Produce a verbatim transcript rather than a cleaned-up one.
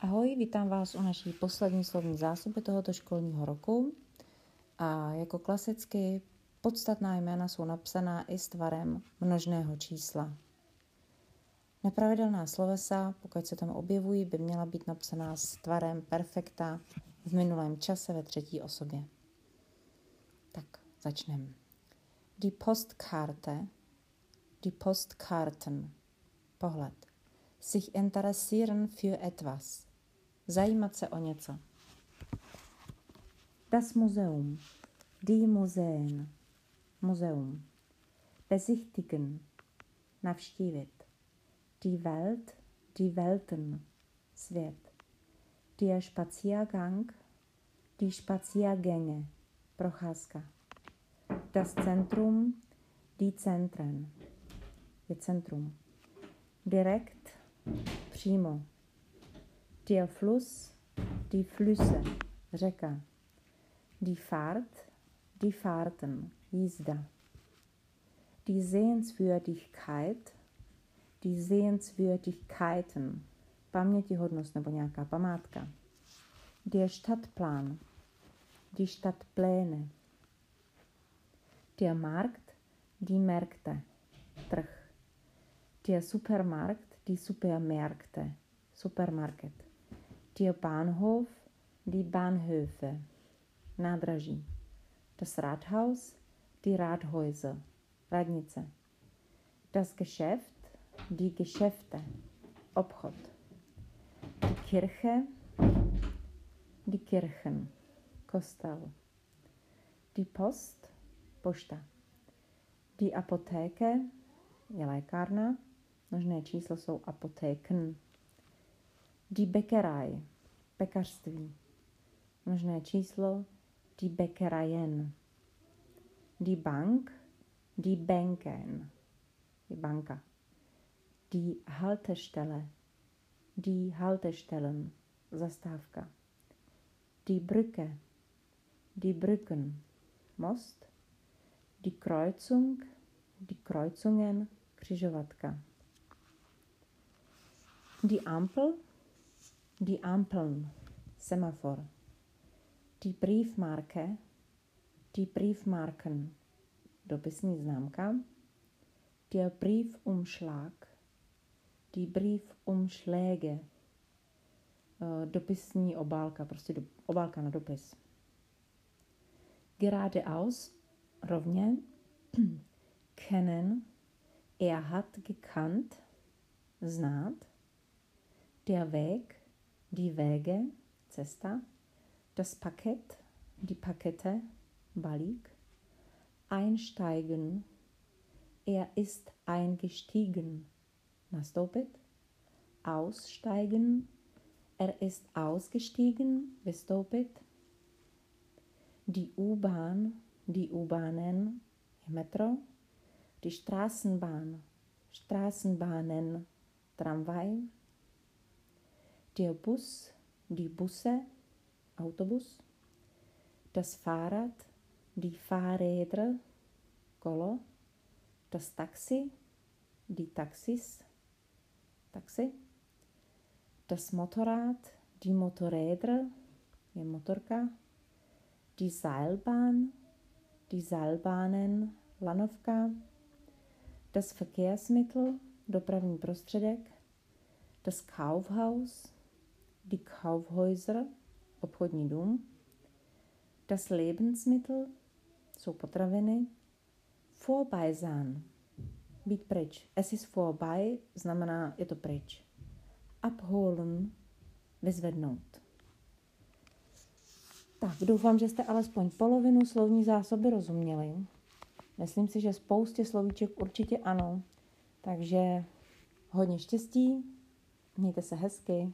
Ahoj, vítám vás u naší poslední slovní zásoby tohoto školního roku. A jako klasicky podstatná jména jsou napsaná i s tvarem množného čísla. Nepravidelná slovesa, pokud se tam objevují, by měla být napsaná s tvarem perfekta v minulém čase ve třetí osobě. Tak, začneme. Die Postkarte, die Postkarten, pohled. Sich interessieren für etwas, zajímat se o něco. Das Museum, die Museen, Museum. Besichtigen, navštívit. Die Welt, die Welten, svět. Der Spaziergang, die Spaziergänge, procházka. Das Zentrum, die Zentren, je centrum. Direkt, přímo. Der Fluss, die Flüsse, řeka. Die Fahrt, die Fahrten, jízda. Die Sehenswürdigkeit, die Sehenswürdigkeiten, pamětihodnost nebo nějaká památka. Der Stadtplan, die Stadtpläne. Der Markt, die Märkte, trh. Der Supermarkt, die Supermärkte, Supermarket. Der Bahnhof, die Bahnhöfe, nádraží. Das Rathaus, die Rathäuser, radnice. Das Geschäft, die Geschäfte, obchod. Die Kirche, die Kirchen, kostel. Die Post, pošta. Die Apotheke, je lékárna. Množné číslo jsou apotheken. Die Bäckerei, pekařství. Množné číslo die Bäckereien. Die Bank, die Banken, je banka. Die Haltestelle, die Haltestellen, zastávka. Die Brücke, die Brücken, most. Die Kreuzung, die Kreuzungen, křižovatka. Die Ampel, die Ampeln, Semaphor. Die Briefmarke, die Briefmarken, dopisní známka. Der Briefumschlag, die Briefumschläge, dopisní obálka, prostě do, obálka na dopis. Geradeaus, rovně. Kennen, er hat gekannt, znát. Der Weg, die Wege, cesta. Das Paket, die Pakete, balík. Einsteigen, er ist eingestiegen, nastoupit. Aussteigen, er ist ausgestiegen, vystoupit. Die U-Bahn, die U-Bahnen, metro. Die Straßenbahn, Straßenbahnen, tramvaj. Der Bus, die Busse, autobus. Das Fahrrad, die Fahrräder, kolo. Das Taxi, die Taxis, taxi. Das Motorrad, die Motorräder, je motorka. Die Seilbahn, die Seilbahnen, lanovka. Das Verkehrsmittel, dopravní prostředek. Das Kaufhaus, die Kaufhäuser, obchodní dům. Das Lebensmittel, jsou potraviny. Vorbei sein, být pryč. Es ist vorbei, znamená je to pryč. Abholen, vyzvednout. Tak, doufám, že jste alespoň polovinu slovní zásoby rozuměli. Myslím si, že spoustě slovíček určitě ano. Takže hodně štěstí, mějte se hezky.